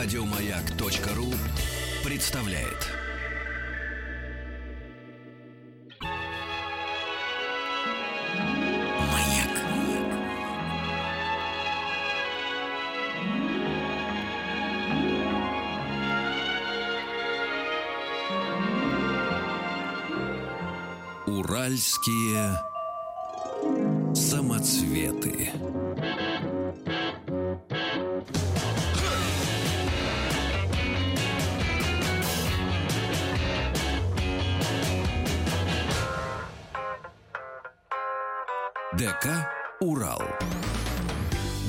Радиомаяк.ру представляет. Уральские самоцветы. ДК «Урал».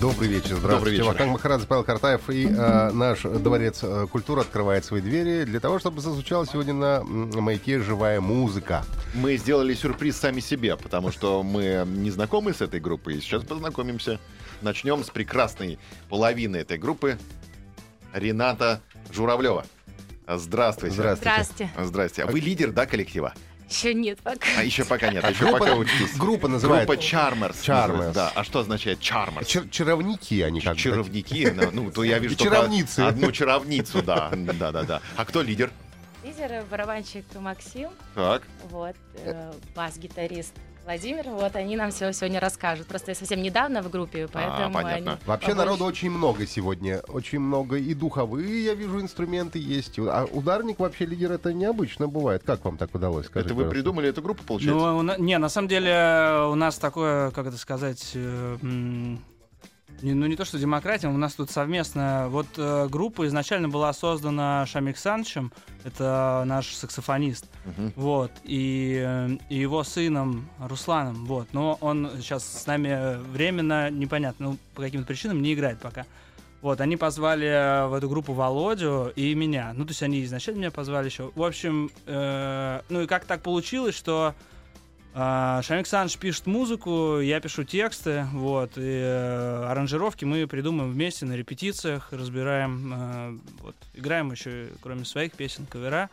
Добрый вечер, здравствуйте. Вахтан Махарадзе, Павел Картаев и наш дворец культуры открывает свои двери для того, чтобы зазвучала сегодня на «Маяке» живая музыка. Мы сделали сюрприз сами себе, потому что мы не знакомы с этой группой, и сейчас познакомимся. Начнем с прекрасной половины этой группы — Рената Журавлева. Здравствуйте. Здравствуйте. Здравствуйте. А вы лидер, да, коллектива? Еще нет пока. А еще пока нет. А еще группа, пока учитесь. Группа называется. Группа Charmers. Charmers. Да. А что означает Charmers? Чаровники они как-то. Чаровники. Ну, то я вижу только одну чаровницу, да. Да. А кто лидер? Лидер — барабанщик Максим. Так. Вот. Бас-гитарист Владимир. Вот они нам все сегодня расскажут. Просто я совсем недавно в группе, поэтому понятно. Вообще народу очень много сегодня. Очень много. И духовые, я вижу, инструменты есть. А ударник вообще лидер — это необычно бывает. Как вам так удалось? Скажи, это вы пожалуйста. Придумали эту группу, получается? Не, на самом деле у нас такое, как это сказать... не то, что демократия, у нас тут совместная. Вот группа изначально была создана Шамик Саничем, это наш саксофонист, вот, и его сыном Русланом, вот. Но он сейчас с нами временно, непонятно, по каким-то причинам не играет пока. Вот, они позвали в эту группу Володю и меня. Ну, то есть они изначально меня позвали еще. В общем, ну и как так получилось, что... Шамик Санич пишет музыку, я пишу тексты, вот, и аранжировки мы придумаем вместе на репетициях, разбираем, вот, играем еще, кроме своих песен, кавера.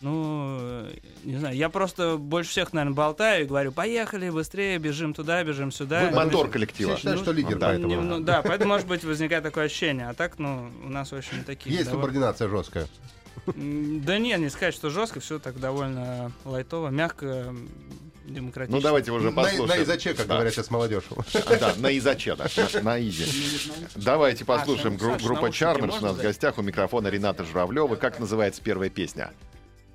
Ну, не знаю, я просто больше всех, наверное, болтаю и говорю: поехали, быстрее, бежим туда, бежим сюда. Вы мотор коллектива. Я считаю, что лидер, поэтому. Да, поэтому, может быть, возникает такое ощущение. А так, ну, у нас очень такие... Есть субординация жесткая. Да нет, не сказать, что жестко, все так довольно лайтово, мягко, демократично. Ну давайте уже послушаем. На изаче, как говорят сейчас молодежь. Да, на изаче, да, на изи. Давайте послушаем группу Charmers. У нас в гостях, у микрофона Рената Журавлева. Как называется первая песня?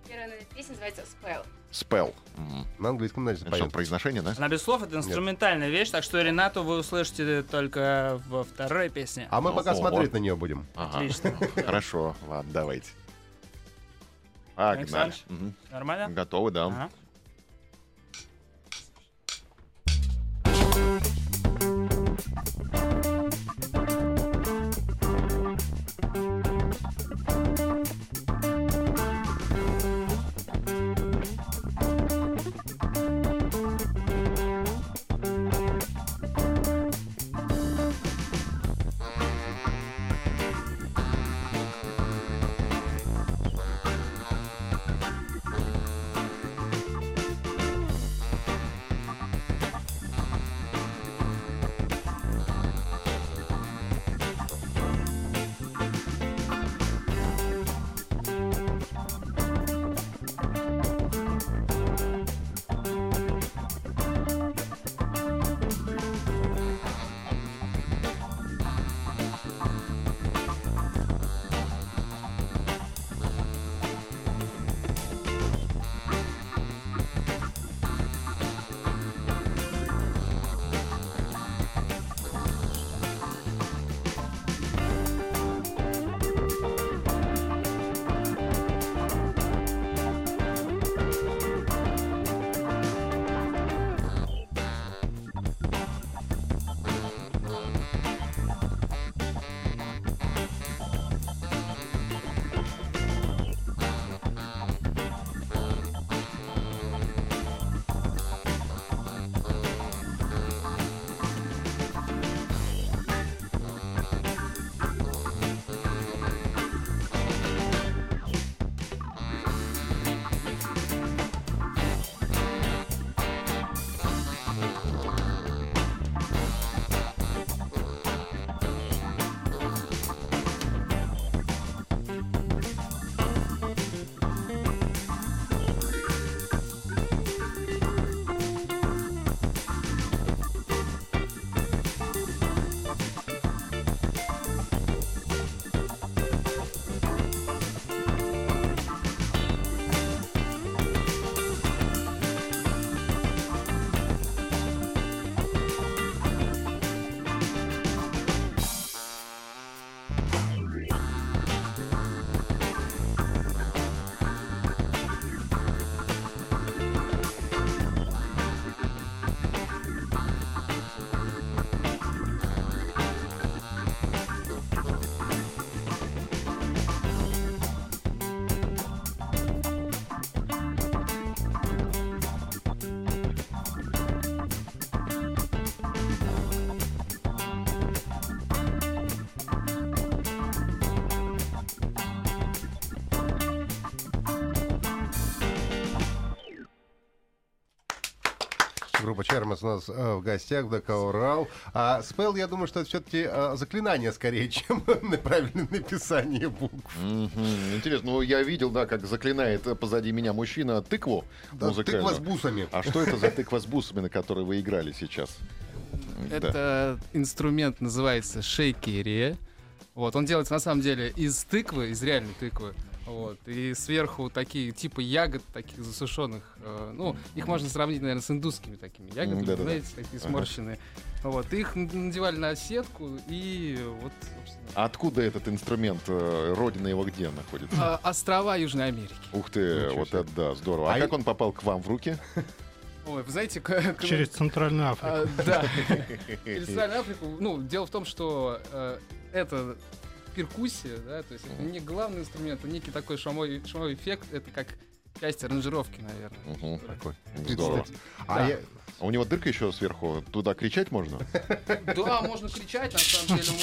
Первая песня называется «Spell». Спел. На английском, значит, поет. Произношение, да? Она без слов, это инструментальная вещь, так что Ренату вы услышите только во второй песне. А мы пока смотреть на нее будем. Отлично. Хорошо, ладно, давайте. Погнали. Нормально? Готовы, да. Ага. Группа Charmers у нас в гостях, Дакаурал. А спелл, я думаю, что это все-таки заклинание скорее, чем неправильное написание букв. Интересно, ну я видел, да, как заклинает позади меня мужчина тыкву музыкальную. Тыква с бусами. А что это за тыква с бусами, на которой вы играли сейчас? Это инструмент называется шейкерия. Вот, он делается на самом деле из тыквы, из реальной тыквы. Вот, и сверху такие типа ягод, таких засушенных. Ну, их можно сравнить, наверное, с индусскими такими ягодами, да-да-да, знаете, такие сморщенные. Ага. Вот, их надевали на сетку, и вот, собственно. А откуда этот инструмент? Родина его где находится? Острова Южной Америки. Ух ты, ну, вот это да, здорово. А как он попал к вам в руки? Ой, вы знаете, через Центральную Африку. Да, через Центральную Африку. Ну, дело в том, что это перкуссия, да, то есть это не главный инструмент, а некий такой шумовой эффект, это как часть аранжировки, наверное. Такой. Здорово. А у него дырка еще сверху, туда кричать можно? Да, можно кричать, на самом деле.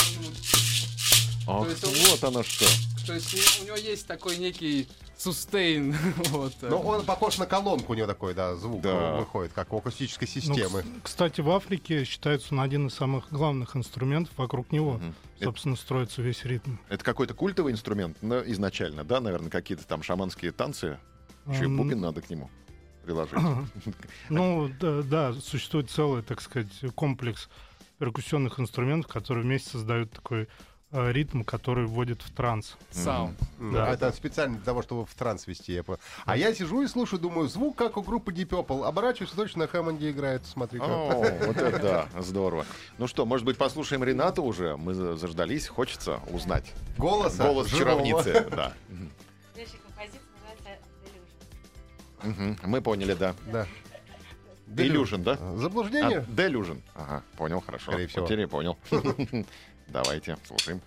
Ах, вот оно что. То есть у него есть такой некий сустейн. Вот. Но он похож на колонку, у него такой, да, звук выходит, как у акустической системы. Ну, кстати, в Африке считается он один из самых главных инструментов, вокруг него, собственно, строится весь ритм. Это какой-то культовый инструмент, ну, изначально, да, наверное, какие-то там шаманские танцы, еще и бубен надо к нему приложить. Ну, да, существует целый, так сказать, комплекс перкуссионных инструментов, которые вместе создают такой ритм, который вводит в транс. Саунд. Да. Это специально для того, чтобы в транс вести. А я сижу и слушаю, думаю, звук как у группы Deep Purple. Оборачиваюсь, точно на Хаммонде играет. Смотри, как. Вот это да, здорово. Ну что, может быть, послушаем Ренату уже? Мы заждались, хочется узнать. Голос чаровницы. Да. Следующая композиция называется «Delusion». Мы поняли, да. Delusion, да? Заблуждение? Delusion. Ага, понял, хорошо. Теперь я понял. Давайте слушаем.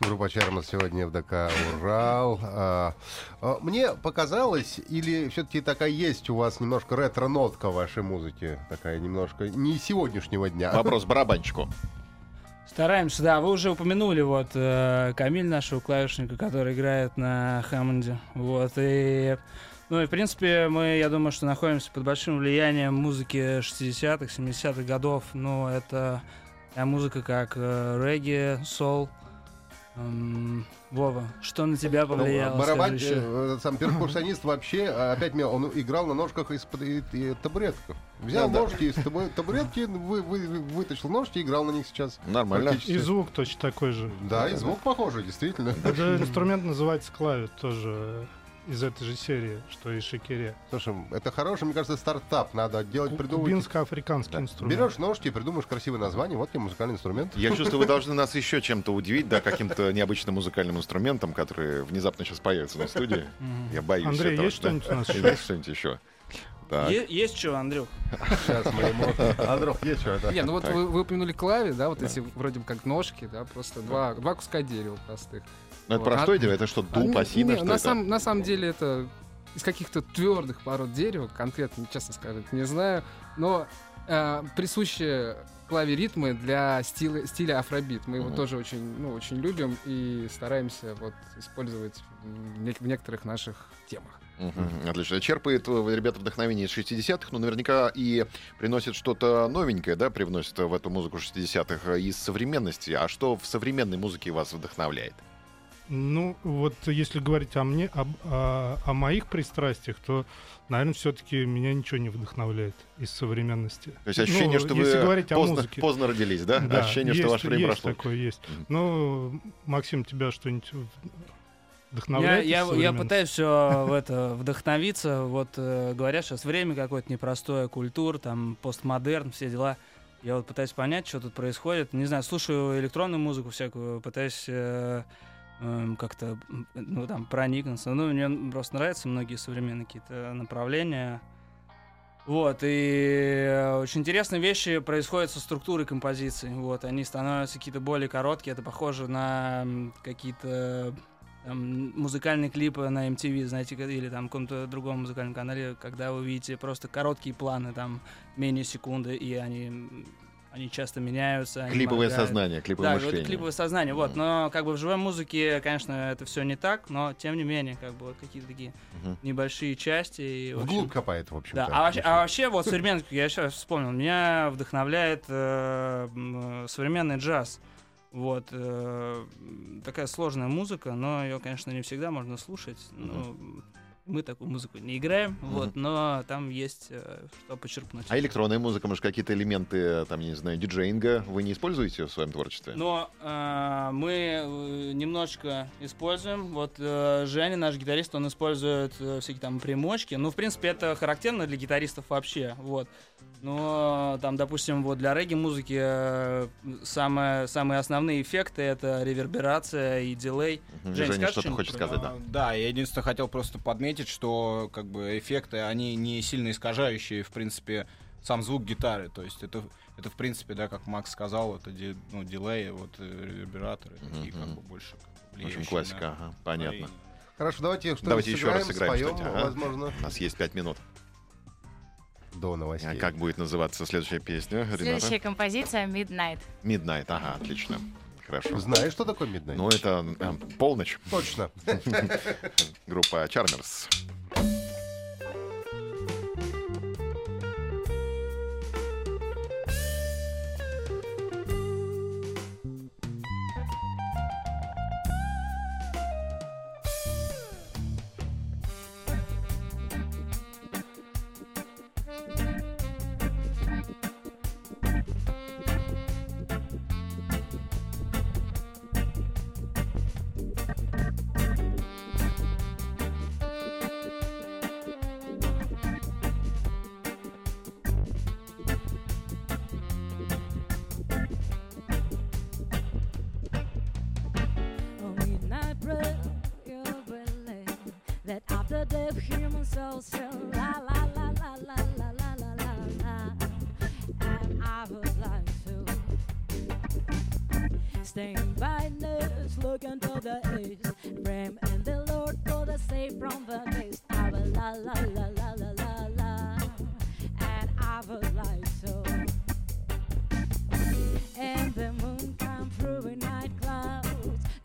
Группа Charmers сегодня в ДК «Урал». Мне показалось, или все-таки такая есть у вас немножко ретро-нотка в вашей музыке? Такая немножко не сегодняшнего дня. Вопрос барабанщику. Стараемся, да. Вы уже упомянули вот Камиль, нашего клавишника, который играет на Хаммонде. Вот, и... Ну и, в принципе, мы, я думаю, что находимся под большим влиянием музыки 60-х, 70-х годов. Ну, это музыка как регги, сол. Вова, что на тебя повлияло? Барабанщик, сам перкуссионист вообще, опять он играл на ножках из табуретков. Взял ножки из табуретки, вытащил ножки и играл на них сейчас. Нормально. И звук точно такой же. Да, и звук похожий, действительно. Этот инструмент называется клавит, тоже из этой же серии, что и шекере. Слушай, это хороший, мне кажется, стартап. Надо делать, придумывать. Кубинско-африканский инструмент. Берешь ножки, придумаешь красивое название, вот тебе музыкальный инструмент. Я чувствую, вы должны нас еще чем-то удивить, да, каким-то необычным музыкальным инструментом, который внезапно сейчас появится на студии. Я боюсь этого. Андрей, есть что-нибудь у нас еще? Есть что-нибудь еще? Есть что, Андрюх? Сейчас мы ему... Андрюх, есть что? Да. Не, ну вот вы упомянули клави, да, вот эти вроде как ножки, да, просто два куска дерева простых. Но это простое дерево, это что, дуб, осина? Нет, на самом деле это из каких-то твердых пород дерева, конкретно, честно скажу, не знаю, но присущие клавиритмы для стиля афробит. Мы его тоже очень любим и стараемся вот использовать в некоторых наших темах. Отлично. Черпает, ребята, вдохновение из 60-х, но наверняка и приносит что-то новенькое, да, привносит в эту музыку 60-х из современности. А что в современной музыке вас вдохновляет? Ну, вот если говорить о моих пристрастиях, то, наверное, все-таки меня ничего не вдохновляет из современности. То есть ощущение, что вы поздно родились, да? Да, ощущение, есть, что ваше время прошло. Такое есть. Ну, Максим, тебя что-нибудь вдохновляет? Я пытаюсь все в это вдохновиться. Вот говорят, сейчас время какое-то непростое, культура, там постмодерн, все дела. Я вот пытаюсь понять, что тут происходит. Не знаю, слушаю электронную музыку всякую, пытаюсь как-то, ну, там, проникнуться. Ну, мне просто нравятся многие современные какие-то направления. Вот, и очень интересные вещи происходят со структурой композиций. Вот, они становятся какие-то более короткие. Это похоже на какие-то музыкальные клипы на MTV, знаете, или там каком-то другом музыкальном канале, когда вы видите просто короткие планы, там, менее секунды, и они часто меняются. Они клиповое мышление. Да, вот клиповое сознание. Вот. Но как бы в живой музыке, конечно, это все не так, но тем не менее, как бы какие-то такие небольшие части. И, в общем, вглубь копает, в общем. Да. А вообще, вот современный, я сейчас вспомнил, меня вдохновляет современный джаз. Вот. Такая сложная музыка, но ее, конечно, не всегда можно слушать. Но... Мы такую музыку не играем, вот, но там есть что почерпнуть. А электронная музыка, может, какие-то элементы, там, я не знаю, диджеинга вы не используете в своем творчестве? Но мы немножечко используем. Вот Женя, наш гитарист, он использует всякие там примочки. Ну, в принципе, это характерно для гитаристов вообще, вот. Но там, допустим, вот для регги-музыки самые основные эффекты — это реверберация и дилей. Женя что-то хочет сказать, да? Да, я единственное хотел просто подметить, что как бы эффекты, они не сильно искажающие, в принципе, сам звук гитары. То есть это в принципе, да, как Макс сказал, это дилей, вот ревербераторы, такие как бы больше влияющие. В общем, классика, на... понятно. Хорошо, давайте еще раз сыграем, возможно. У нас есть 5 минут. До новостей. А как будет называться следующая песня, Рената? Следующая композиция — Midnight. Midnight, ага, отлично. Хорошо. Знаешь, что такое Midnight? Ну, это полночь. Точно. Группа Charmers. deep human soul still la la la la la la la la la la. And I would like to stand by news, looking to the east, praying in the Lord for the save from the beast. I will la la la la la la la. And I would like to. And the moon come through in night clouds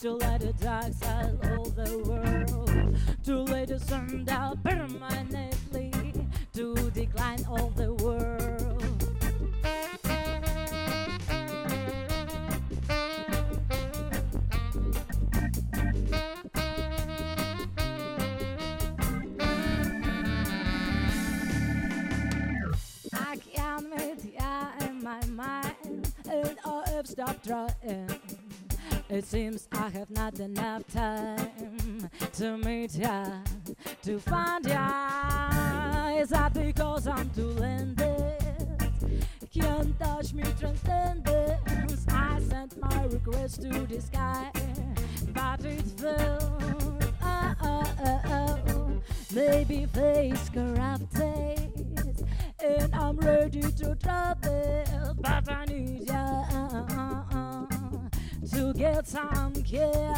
to light the dark side of the world, to lay the sun down permanently, to decline all the world. I can't meet you in my mind, and I have stopped trying. It seems I have not enough time to meet ya, to find ya. Is that because I'm too landed? Can't touch me, transcendence. I sent my regrets to the sky, but it fell. Oh, oh, oh, oh. Maybe face corrupted, and I'm ready to travel, but I need ya. To get some care.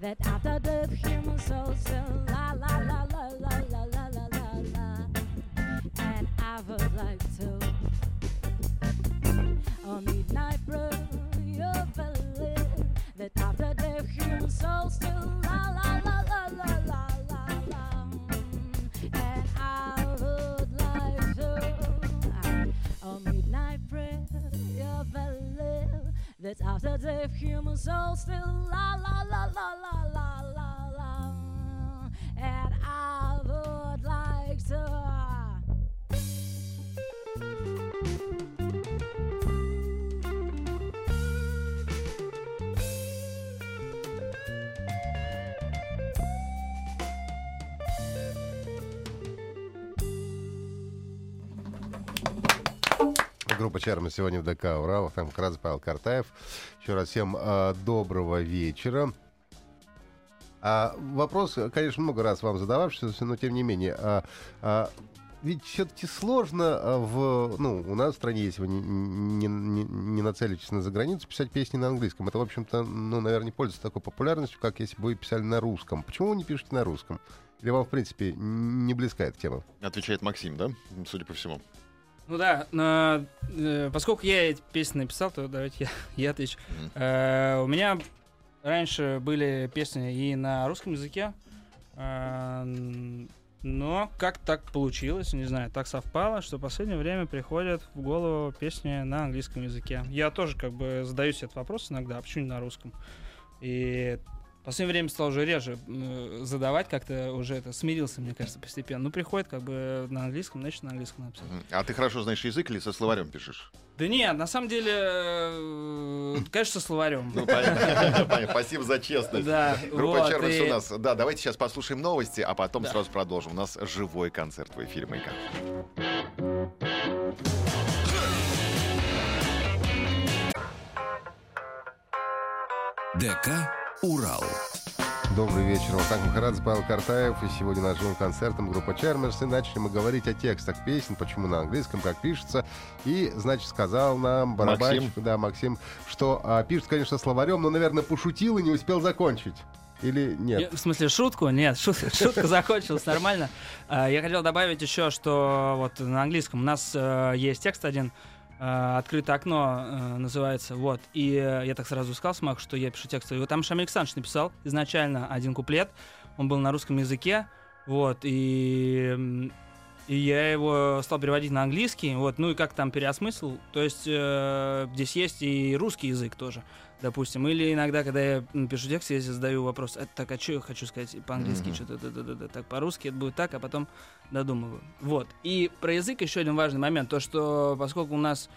That after the human soul still la la la la la la la la la la. And I would like to on midnight prayer you believe that after the human soul still la la la la la la la la. And I would like to on midnight prayer you believe that after the human soul still la la la la la. Группа «Charmers» сегодня в ДК «Урал». Вахтан Махарадзе, Павел Картаев. Еще раз всем доброго вечера. Вопрос, конечно, много раз вам задававшийся, но тем не менее. Ведь все-таки сложно в... Ну, у нас в стране, если вы не нацелитесь на заграницу, писать песни на английском. Это, в общем-то, ну, наверное, не пользуется такой популярностью, как если бы вы писали на русском. Почему вы не пишете на русском? Или вам, в принципе, не близка эта тема? Отвечает Максим, да? Судя по всему. Ну да, но, поскольку я эти песни написал, то давайте я отвечу. У меня раньше были песни и на русском языке, но как так получилось, не знаю, так совпало, что в последнее время приходят в голову песни на английском языке. Я тоже как бы задаю себе этот вопрос иногда, а почему не на русском? И в последнее время стал уже реже задавать, как-то уже это смирился, мне кажется, постепенно. Ну, приходит как бы на английском, значит, на английском написано. А ты хорошо знаешь язык или со словарем пишешь? Да нет, на самом деле, конечно, со словарем. Ну, понятно. Спасибо за честность. Группа «Charmers» у нас. Да, давайте сейчас послушаем новости, а потом сразу продолжим. У нас живой концерт в эфире «Маяка». ДК «Урал». Добрый вечер. Вахтан Махарадзе, Павел Картаев. И сегодня над живым концертом группа «Charmers». И начали мы говорить о текстах песен, почему на английском, как пишется. И, значит, сказал нам барабанщик, Максим, да, Максим, что пишет, конечно, словарем, но, наверное, пошутил и не успел закончить. Или нет? В смысле, шутку? Нет, шутка закончилась нормально. Я хотел добавить еще, что вот на английском у нас есть текст один, «Открытое окно» называется, вот, и я так сразу сказал с Маху, что я пишу текст, его там Шамиль Александрович написал изначально один куплет, он был на русском языке, вот, и И я его стал переводить на английский, вот, ну и как там переосмыслил. То есть здесь есть и русский язык тоже, допустим. Или иногда, когда я пишу текст, я задаю вопрос, так, а что я хочу сказать по-английски, что-то, так по-русски это будет так, а потом додумываю. Вот. И про язык еще один важный момент, то что поскольку у нас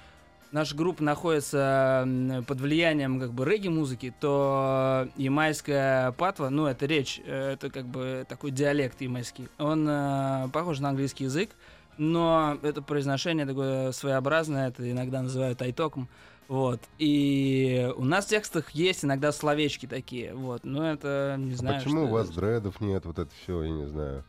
наша группа находится под влиянием как бы регги-музыки, то ямайская патва, ну это речь, это как бы такой диалект ямайский, он похож на английский язык, но это произношение такое своеобразное, это иногда называют айтоком, вот. И у нас в текстах есть иногда словечки такие, вот, но это не знаю. Почему у вас дредов нет, вот это все, я не знаю.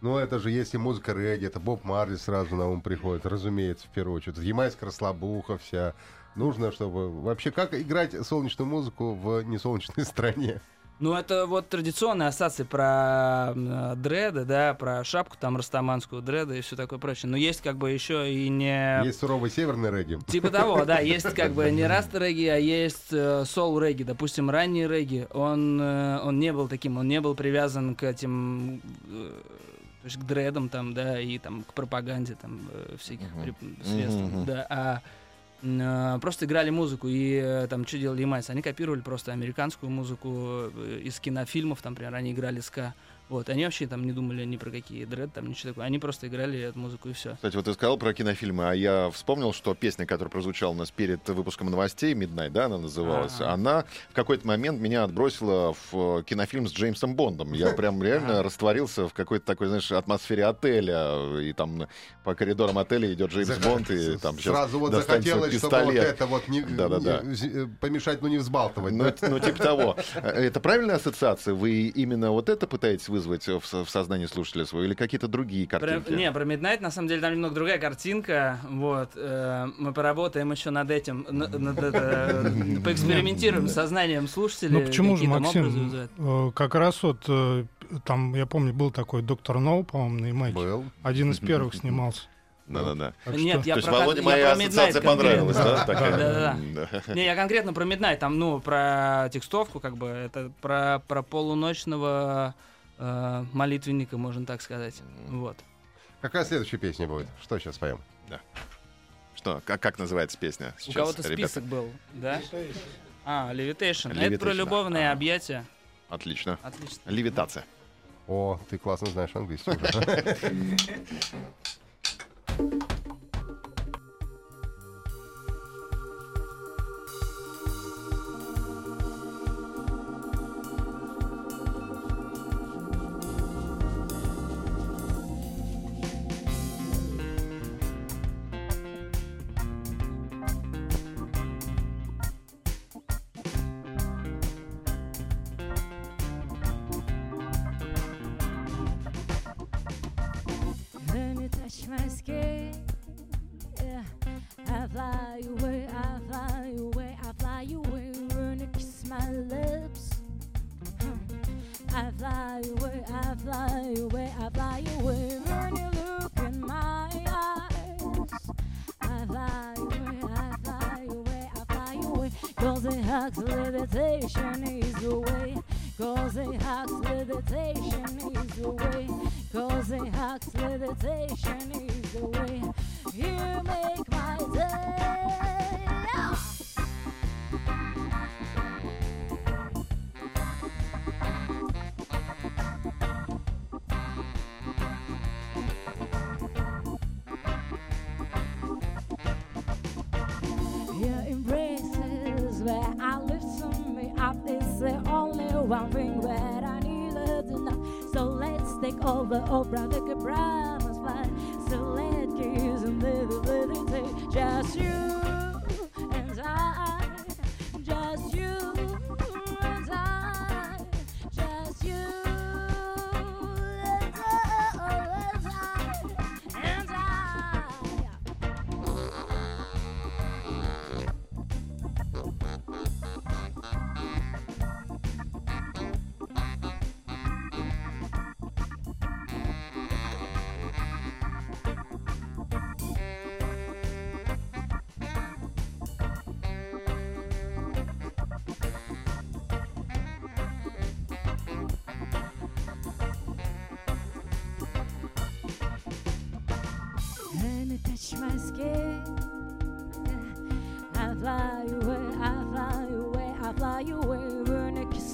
Ну, это же есть и музыка регги, это Боб Марли сразу на ум приходит, разумеется, в первую очередь. Ямайская расслабуха вся. Нужно, чтобы... Вообще, как играть солнечную музыку в несолнечной стране? Ну, это вот традиционные ассоциации про дреды, да, про шапку там растаманскую, дреды и все такое прочее. Но есть как бы еще и не... Есть суровый северный регги. Типа того, да, есть как бы не раст регги, а есть сол регги. Допустим, ранний регги, он не был таким, он не был привязан к этим... То есть к дредам там, да, и там к пропаганде там всяких средств, да, просто играли музыку и там что делали ямайцы? Они копировали просто американскую музыку из кинофильмов, там, например, они играли ска. Вот, они вообще там не думали ни про какие дреды, там ничего такого. Они просто играли эту музыку и все. Кстати, вот ты сказал про кинофильмы, а я вспомнил, что песня, которая прозвучала у нас перед выпуском новостей, Midnight, да, она называлась, она в какой-то момент меня отбросила в кинофильм с Джеймсом Бондом. Я прям реально растворился в какой-то такой, знаешь, атмосфере отеля, и там по коридорам отеля идет Джеймс Бонд, и там сейчас сразу вот захотелось, чтобы вот это вот помешать, но не взбалтывать. Ну, типа того. Это правильная ассоциация? Вы именно вот это пытаетесь вызвать в сознании слушателя своего, или какие-то другие картинки? Про Midnight, на самом деле, там немного другая картинка, вот, мы поработаем еще над этим, поэкспериментируем с сознанием слушателей. Ну почему же, Максим, как раз вот, там, я помню, был такой Доктор Ноу, по-моему, на Ямайке, один из первых снимался. Да-да-да. Нет, я про Midnight понравилась, да? Не, я конкретно про Midnight, там, ну, про текстовку, как бы, это про полуночного... молитвенника, можно так сказать. Вот. Какая следующая песня будет? Что сейчас поем? Да. Что? Как называется песня? Сейчас, у кого-то список был, да? Levitation. Это про любовные объятия. Отлично. Левитация. О, ты классно знаешь английский уже.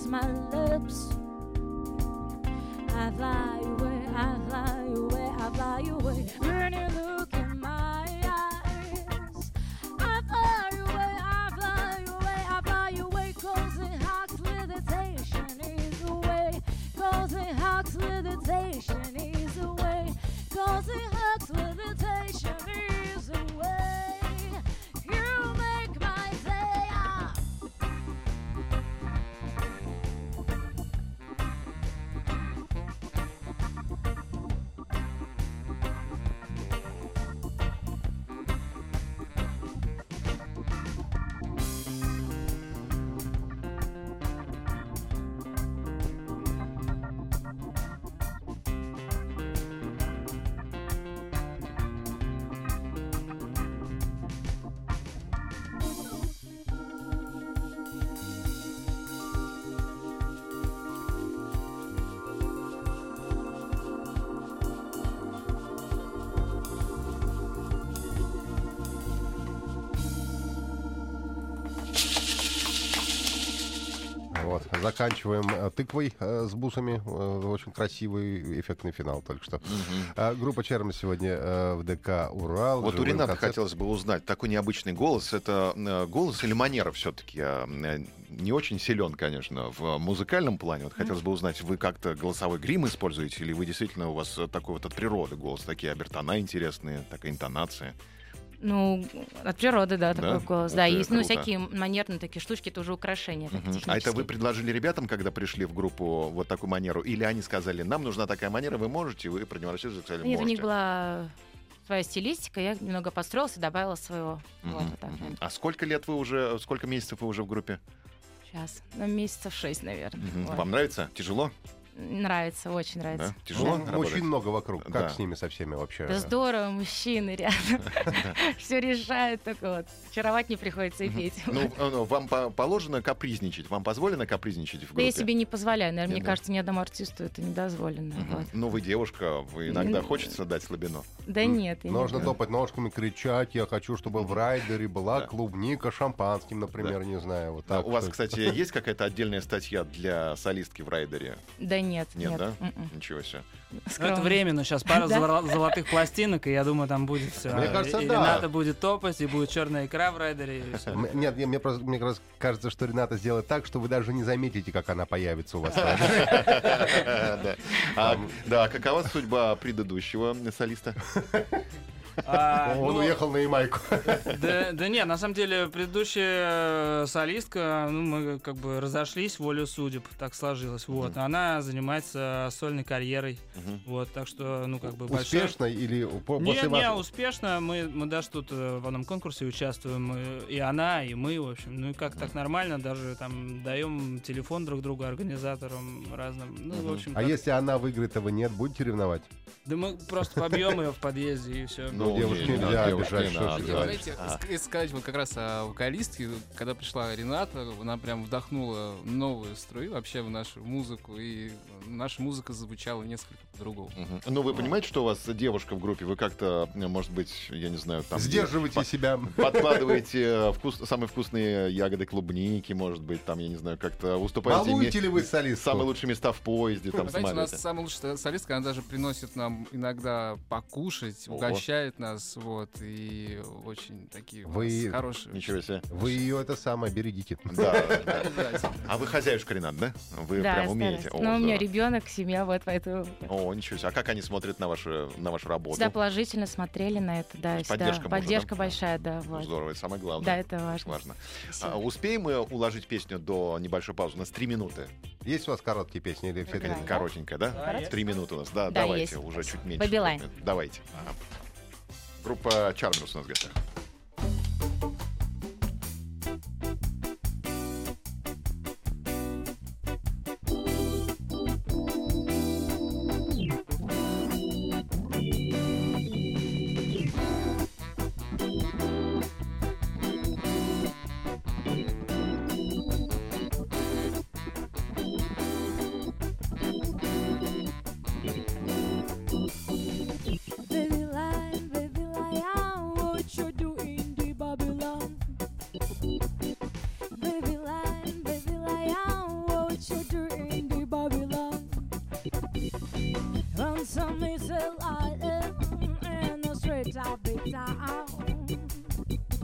my lips. I fly away, I fly away, I fly away. When you look in my eyes, I fly away, I fly away, I fly away. Cozy Hawks meditation is the way. Cozy Hawks meditation is the way. Cozy Hawks meditation is the way. Заканчиваем тыквой с бусами. Очень красивый эффектный финал только что. Группа Charmers сегодня в ДК «Урал». Вот у Ренаты хотелось бы узнать, такой необычный голос. Это голос или манера все-таки? Не очень силен, конечно, в музыкальном плане. Вот хотелось бы узнать, вы как-то голосовой грим используете? Или вы действительно, у вас такой вот от природы голос? Такие обертона интересные, такая интонация. Ну, от природы, да, такой голос. Да, есть, ну, всякие манерные такие штучки, это уже украшения. А это вы предложили ребятам, когда пришли в группу, вот такую манеру? Или они сказали, нам нужна такая манера, вы можете? Вы продемонстрировали, вы сказали, можете. Нет, у них была своя стилистика, я немного подстроилась и добавила своего. А сколько лет вы уже, сколько месяцев вы уже в группе? Сейчас, ну, месяцев 6, наверное. Вам нравится? Тяжело? Нравится, очень нравится. Да? Тяжело работать? Мужчин много вокруг. Как с ними со всеми вообще? Да здорово, мужчины рядом. Все решают, только вот. Очаровать не приходится и петь. Ну, вам положено капризничать? Вам позволено капризничать в группе? Да я себе не позволяю. Наверное, мне кажется, ни одному артисту это не дозволено. Ну, вы девушка, вы иногда хочется дать слабину? Да нет. Нужно топать ножками, кричать. Я хочу, чтобы в райдере была клубника шампанским, например, не знаю. У вас, кстати, есть какая-то отдельная статья для солистки в райдере? Да нет. Нет, да? Ничего себе. Скромно. Это временно. Сейчас пара золотых пластинок, и я думаю, там будет все. Мне кажется, Рената будет топать, и будет черная икра в райдере. Нет, мне кажется, что Рената сделает так, что вы даже не заметите, как она появится у вас. Да, какова судьба предыдущего солиста? Он уехал на Ямайку. Да нет, на самом деле предыдущая солистка, ну, мы как бы разошлись волю судеб, так сложилось. Вот, она занимается сольной карьерой, вот, так что, ну, как бы успешно или после вас? Не успешно, мы даже тут в одном конкурсе участвуем, и она, и мы, в общем, ну и как так нормально, даже там даем телефон друг другу, организаторам разным, ну, в общем. А если она выиграет, а вы нет, будете ревновать? Да мы просто побьем ее в подъезде и все. Девушки, нельзя обижать. Знаете, если сказать вот как раз о вокалистке, когда пришла Рената, она прям вдохнула новую струю вообще в нашу музыку, и наша музыка звучала несколько по-другому. Ну, вы понимаете, что у вас девушка в группе, вы как-то, может быть, я не знаю, там... Сдерживаете себя. Подкладываете самые вкусные ягоды клубники, может быть, там, я не знаю, как-то уступаете... Балуете ли вы солистку? Самые лучшие места в поезде, там, смотрите. Знаете, у нас самая лучшая солистка, она даже приносит нам иногда покушать, угощает нас, вот, и очень такие вы... хорошие. Ничего себе. Вы ее это самое берегите. Да. А вы хозяюшка, Ренат, да? Вы прям умеете. Ну, у меня ребенок, семья, вот поэтому. О, ничего себе. А как они смотрят на вашу работу? Всегда положительно смотрели на это, да. Поддержка большая, да. Здорово, это самое главное. Да, это важно. Успеем мы уложить песню до небольшой паузы? У нас 3 минуты. Есть у вас короткие песни или федеральные? Коротенькая, да? 3 минуты у нас, да, давайте уже чуть меньше. Бабилайн. Давайте. Группа Charmers у нас в гостях. Baby line, I want you to Some may say I am in a straight I'll be down.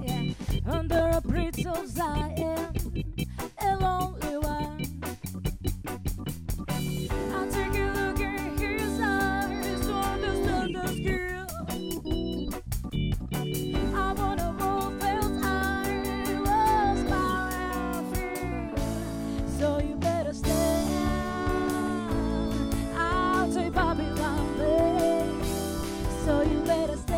Yeah. Under a bridge of Zion, a lonely one. I take a look at his eyes to understand the skill. I wanna move as I was powerful. So you better stay. I'll take Babylon back. So you better stay.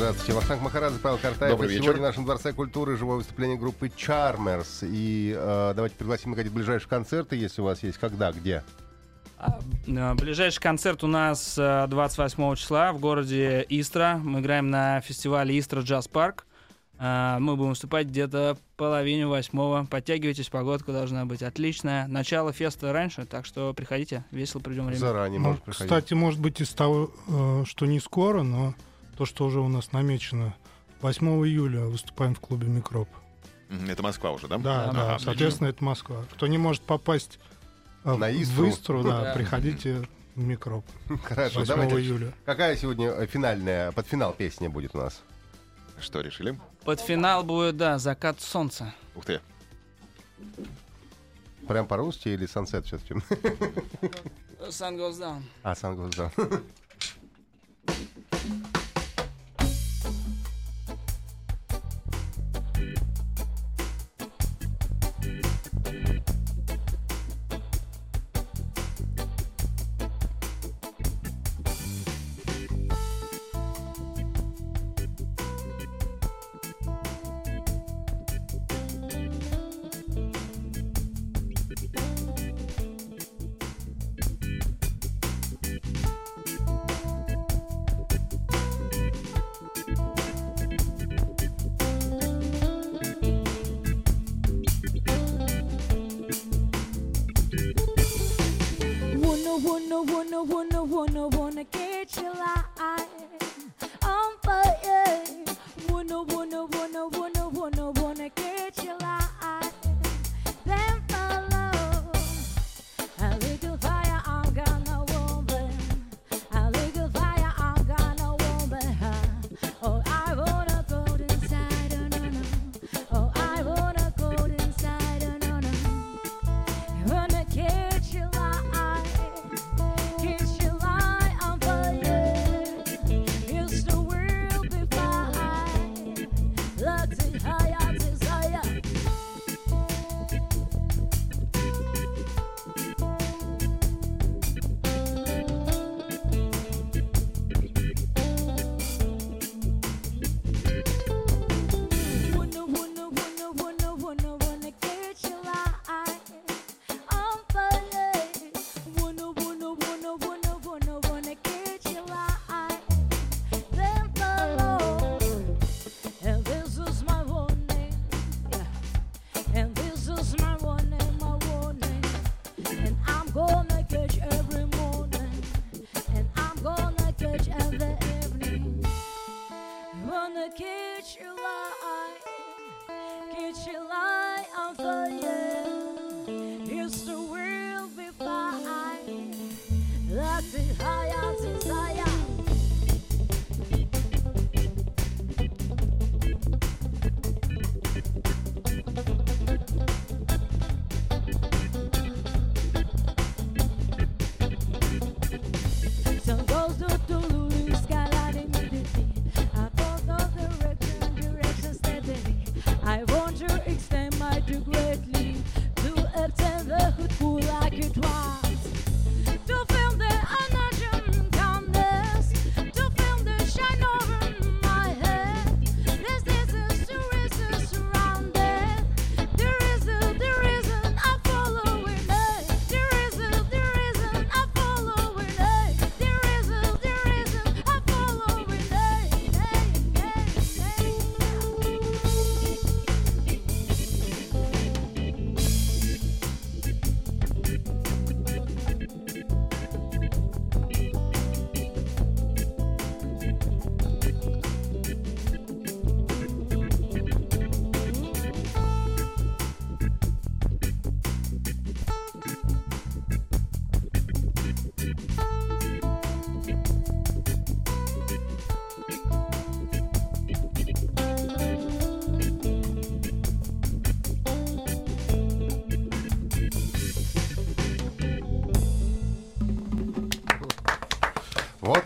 Здравствуйте, Вахтан Махарадзе, Павел Картаев. Добрый вечер. Сегодня в нашем Дворце культуры живое выступление группы Charmers. И давайте пригласим их в ближайшие концерты, если у вас есть. Когда, где? Ближайший концерт у нас 28 числа в городе Истра. Мы играем на фестивале Истра Джаз Парк. Мы будем выступать где-то в половине восьмого. Подтягивайтесь, погодка должна быть отличная. Начало феста раньше, так что приходите, весело придем время. Заранее может приходить. Кстати, может быть из того, что не скоро, но... То, что уже у нас намечено. 8 июля выступаем в клубе «Микроб». Это Москва уже, да? Да. Соответственно, это Москва. Кто не может попасть на Истру, в Истру, приходите в «Микроб». Хорошо, 8 июля. Какая сегодня финальная, подфинал песня будет у нас? Что, решили? Подфинал будет, «Закат солнца». Ух ты. Прям по-русски или «Сансет» все-таки? «Sun goes down». А, «Sun goes down». Wanna get your light on fire. Wanna get your light. Then follow a little fire. I'm gonna warm them. A little fire. I'm gonna warm them. Oh, I wanna go inside. Oh, no, no. Oh, I wanna go inside. Oh, no, no. Wanna get your light. Desire.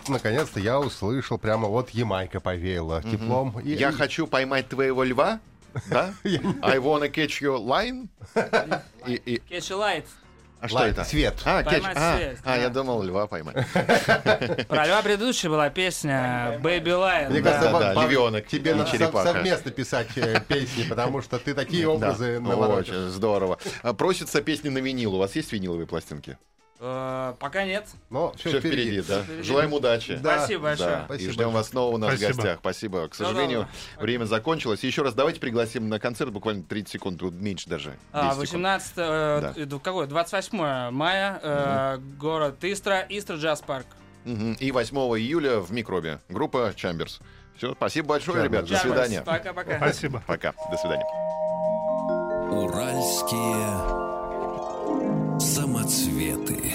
Наконец-то я услышал, прямо вот Ямайка повеяла теплом. Я хочу поймать твоего льва, да? I wanna catch your line. Catch a light. А что это? Свет. Я думал, льва поймать. Про льва предыдущая была песня Baby Lion. Мне кажется, львенок. Тебе надо совместно писать песни, потому что ты такие образы наворачиваешь. Здорово. Просится песни на винил. У вас есть виниловые пластинки? Пока нет. Но все впереди, да. Желаем удачи. Да. Спасибо большое. Да. Спасибо. И ждем вас снова у нас в гостях. Спасибо. К сожалению, время закончилось. Еще раз давайте пригласим на концерт буквально 30 секунд, меньше даже. 28 мая, город Истра, Истра Джаз Парк. И 8 июля в Микробе. Группа Charmers. Все, спасибо большое, ребят. До свидания. Пока-пока. Спасибо. Пока. До свидания. Уральские самоцветы.